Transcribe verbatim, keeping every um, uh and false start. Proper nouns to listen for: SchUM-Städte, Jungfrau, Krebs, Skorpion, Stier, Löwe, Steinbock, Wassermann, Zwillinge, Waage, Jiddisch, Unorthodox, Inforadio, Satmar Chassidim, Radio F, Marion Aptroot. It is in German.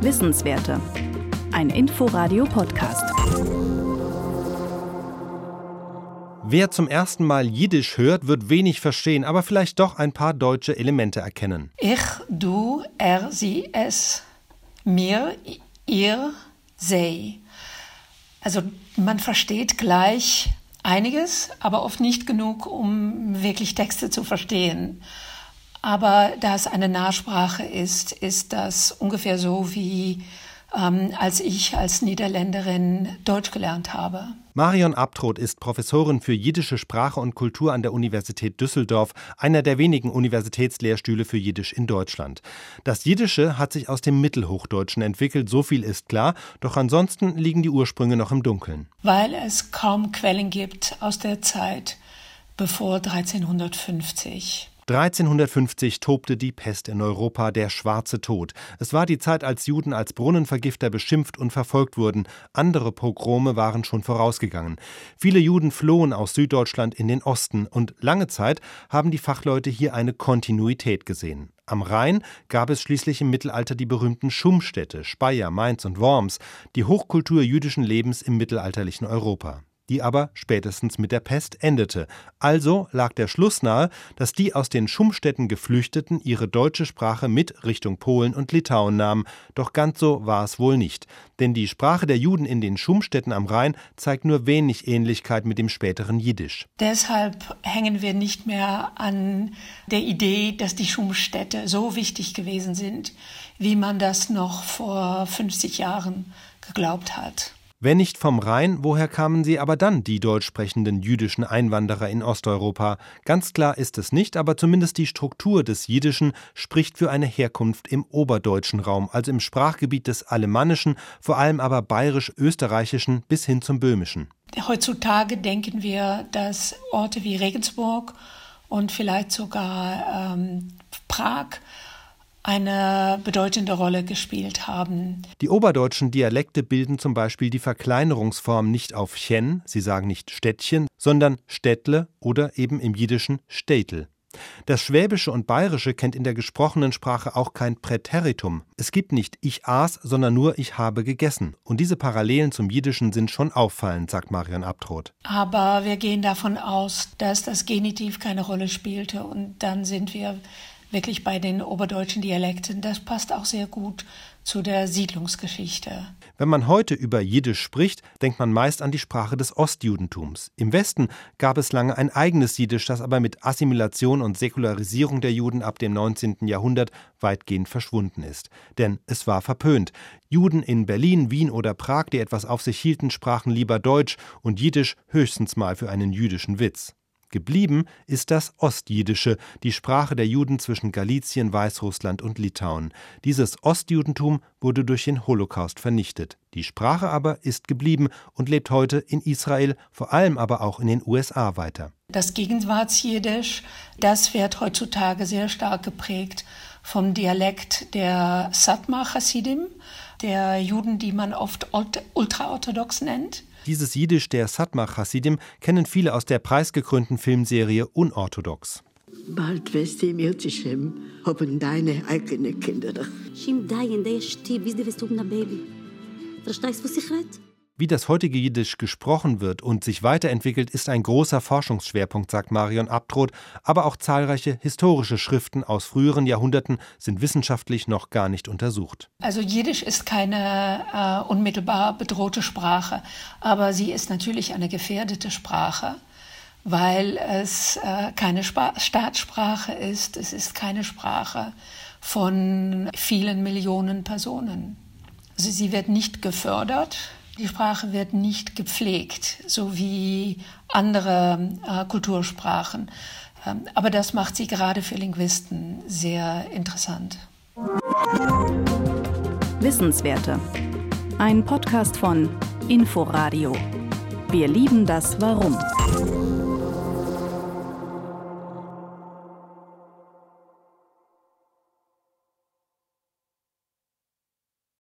Wissenswerte. Ein Inforadio-Podcast. Wer zum ersten Mal Jiddisch hört, wird wenig verstehen, aber vielleicht doch ein paar deutsche Elemente erkennen. Ich, du, er, sie, es. Mir, ihr, sie. Also man versteht gleich einiges, aber oft nicht genug, um wirklich Texte zu verstehen. Aber da es eine Nahsprache ist, ist das ungefähr so wie ähm, als ich als Niederländerin Deutsch gelernt habe. Marion Aptroot ist Professorin für jiddische Sprache und Kultur an der Universität Düsseldorf, einer der wenigen Universitätslehrstühle für Jiddisch in Deutschland. Das Jiddische hat sich aus dem Mittelhochdeutschen entwickelt, so viel ist klar, doch ansonsten liegen die Ursprünge noch im Dunkeln. Weil es kaum Quellen gibt aus der Zeit bevor dreizehnhundertfünfzig. dreizehnhundertfünfzig tobte die Pest in Europa, der Schwarze Tod. Es war die Zeit, als Juden als Brunnenvergifter beschimpft und verfolgt wurden. Andere Pogrome waren schon vorausgegangen. Viele Juden flohen aus Süddeutschland in den Osten und lange Zeit haben die Fachleute hier eine Kontinuität gesehen. Am Rhein gab es schließlich im Mittelalter die berühmten SchUM-Städte, Speyer, Mainz und Worms, die Hochkultur jüdischen Lebens im mittelalterlichen Europa, die aber spätestens mit der Pest endete. Also lag der Schluss nahe, dass die aus den SchUM-Städten Geflüchteten ihre deutsche Sprache mit Richtung Polen und Litauen nahmen. Doch ganz so war es wohl nicht. Denn die Sprache der Juden in den SchUM-Städten am Rhein zeigt nur wenig Ähnlichkeit mit dem späteren Jiddisch. Deshalb hängen wir nicht mehr an der Idee, dass die SchUM-Städte so wichtig gewesen sind, wie man das noch vor fünfzig Jahren geglaubt hat. Wenn nicht vom Rhein, woher kamen sie aber dann, die deutsch sprechenden jüdischen Einwanderer in Osteuropa? Ganz klar ist es nicht, aber zumindest die Struktur des Jiddischen spricht für eine Herkunft im oberdeutschen Raum, also im Sprachgebiet des Alemannischen, vor allem aber bayerisch-österreichischen bis hin zum Böhmischen. Heutzutage denken wir, dass Orte wie Regensburg und vielleicht sogar ähm, Prag eine bedeutende Rolle gespielt haben. Die oberdeutschen Dialekte bilden zum Beispiel die Verkleinerungsform nicht auf Chen, sie sagen nicht Städtchen, sondern Städtle oder eben im Jiddischen Städtel. Das Schwäbische und Bayerische kennt in der gesprochenen Sprache auch kein Präteritum. Es gibt nicht ich aß, sondern nur ich habe gegessen. Und diese Parallelen zum Jiddischen sind schon auffallend, sagt Marion Aptroot. Aber wir gehen davon aus, dass das Genitiv keine Rolle spielte und dann sind wir wirklich bei den oberdeutschen Dialekten, das passt auch sehr gut zu der Siedlungsgeschichte. Wenn man heute über Jiddisch spricht, denkt man meist an die Sprache des Ostjudentums. Im Westen gab es lange ein eigenes Jiddisch, das aber mit Assimilation und Säkularisierung der Juden ab dem neunzehnten Jahrhundert weitgehend verschwunden ist. Denn es war verpönt. Juden in Berlin, Wien oder Prag, die etwas auf sich hielten, sprachen lieber Deutsch und Jiddisch höchstens mal für einen jüdischen Witz. Geblieben ist das Ostjiddische, die Sprache der Juden zwischen Galizien, Weißrussland und Litauen. Dieses Ostjudentum wurde durch den Holocaust vernichtet. Die Sprache aber ist geblieben und lebt heute in Israel, vor allem aber auch in den U S A weiter. Das Gegenwartsjiddisch, das wird heutzutage sehr stark geprägt vom Dialekt der Satmar Chassidim, der Juden, die man oft ultraorthodox nennt. Dieses Jiddisch der Satmar Chassidim kennen viele aus der preisgekrönten Filmserie Unorthodox. Bald wirst du im Irrtischem, haben deine eigenen Kinder. Verstehst du, was ich rede? Wie das heutige Jiddisch gesprochen wird und sich weiterentwickelt, ist ein großer Forschungsschwerpunkt, sagt Marion Aptroot. Aber auch zahlreiche historische Schriften aus früheren Jahrhunderten sind wissenschaftlich noch gar nicht untersucht. Also Jiddisch ist keine äh, unmittelbar bedrohte Sprache, aber sie ist natürlich eine gefährdete Sprache, weil es äh, keine Sp- Staatssprache ist. Es ist keine Sprache von vielen Millionen Personen. Also sie wird nicht gefördert. Die Sprache wird nicht gepflegt, so wie andere äh, Kultursprachen. Ähm, aber das macht sie gerade für Linguisten sehr interessant. Wissenswerte. Ein Podcast von Inforadio. Wir lieben das Warum.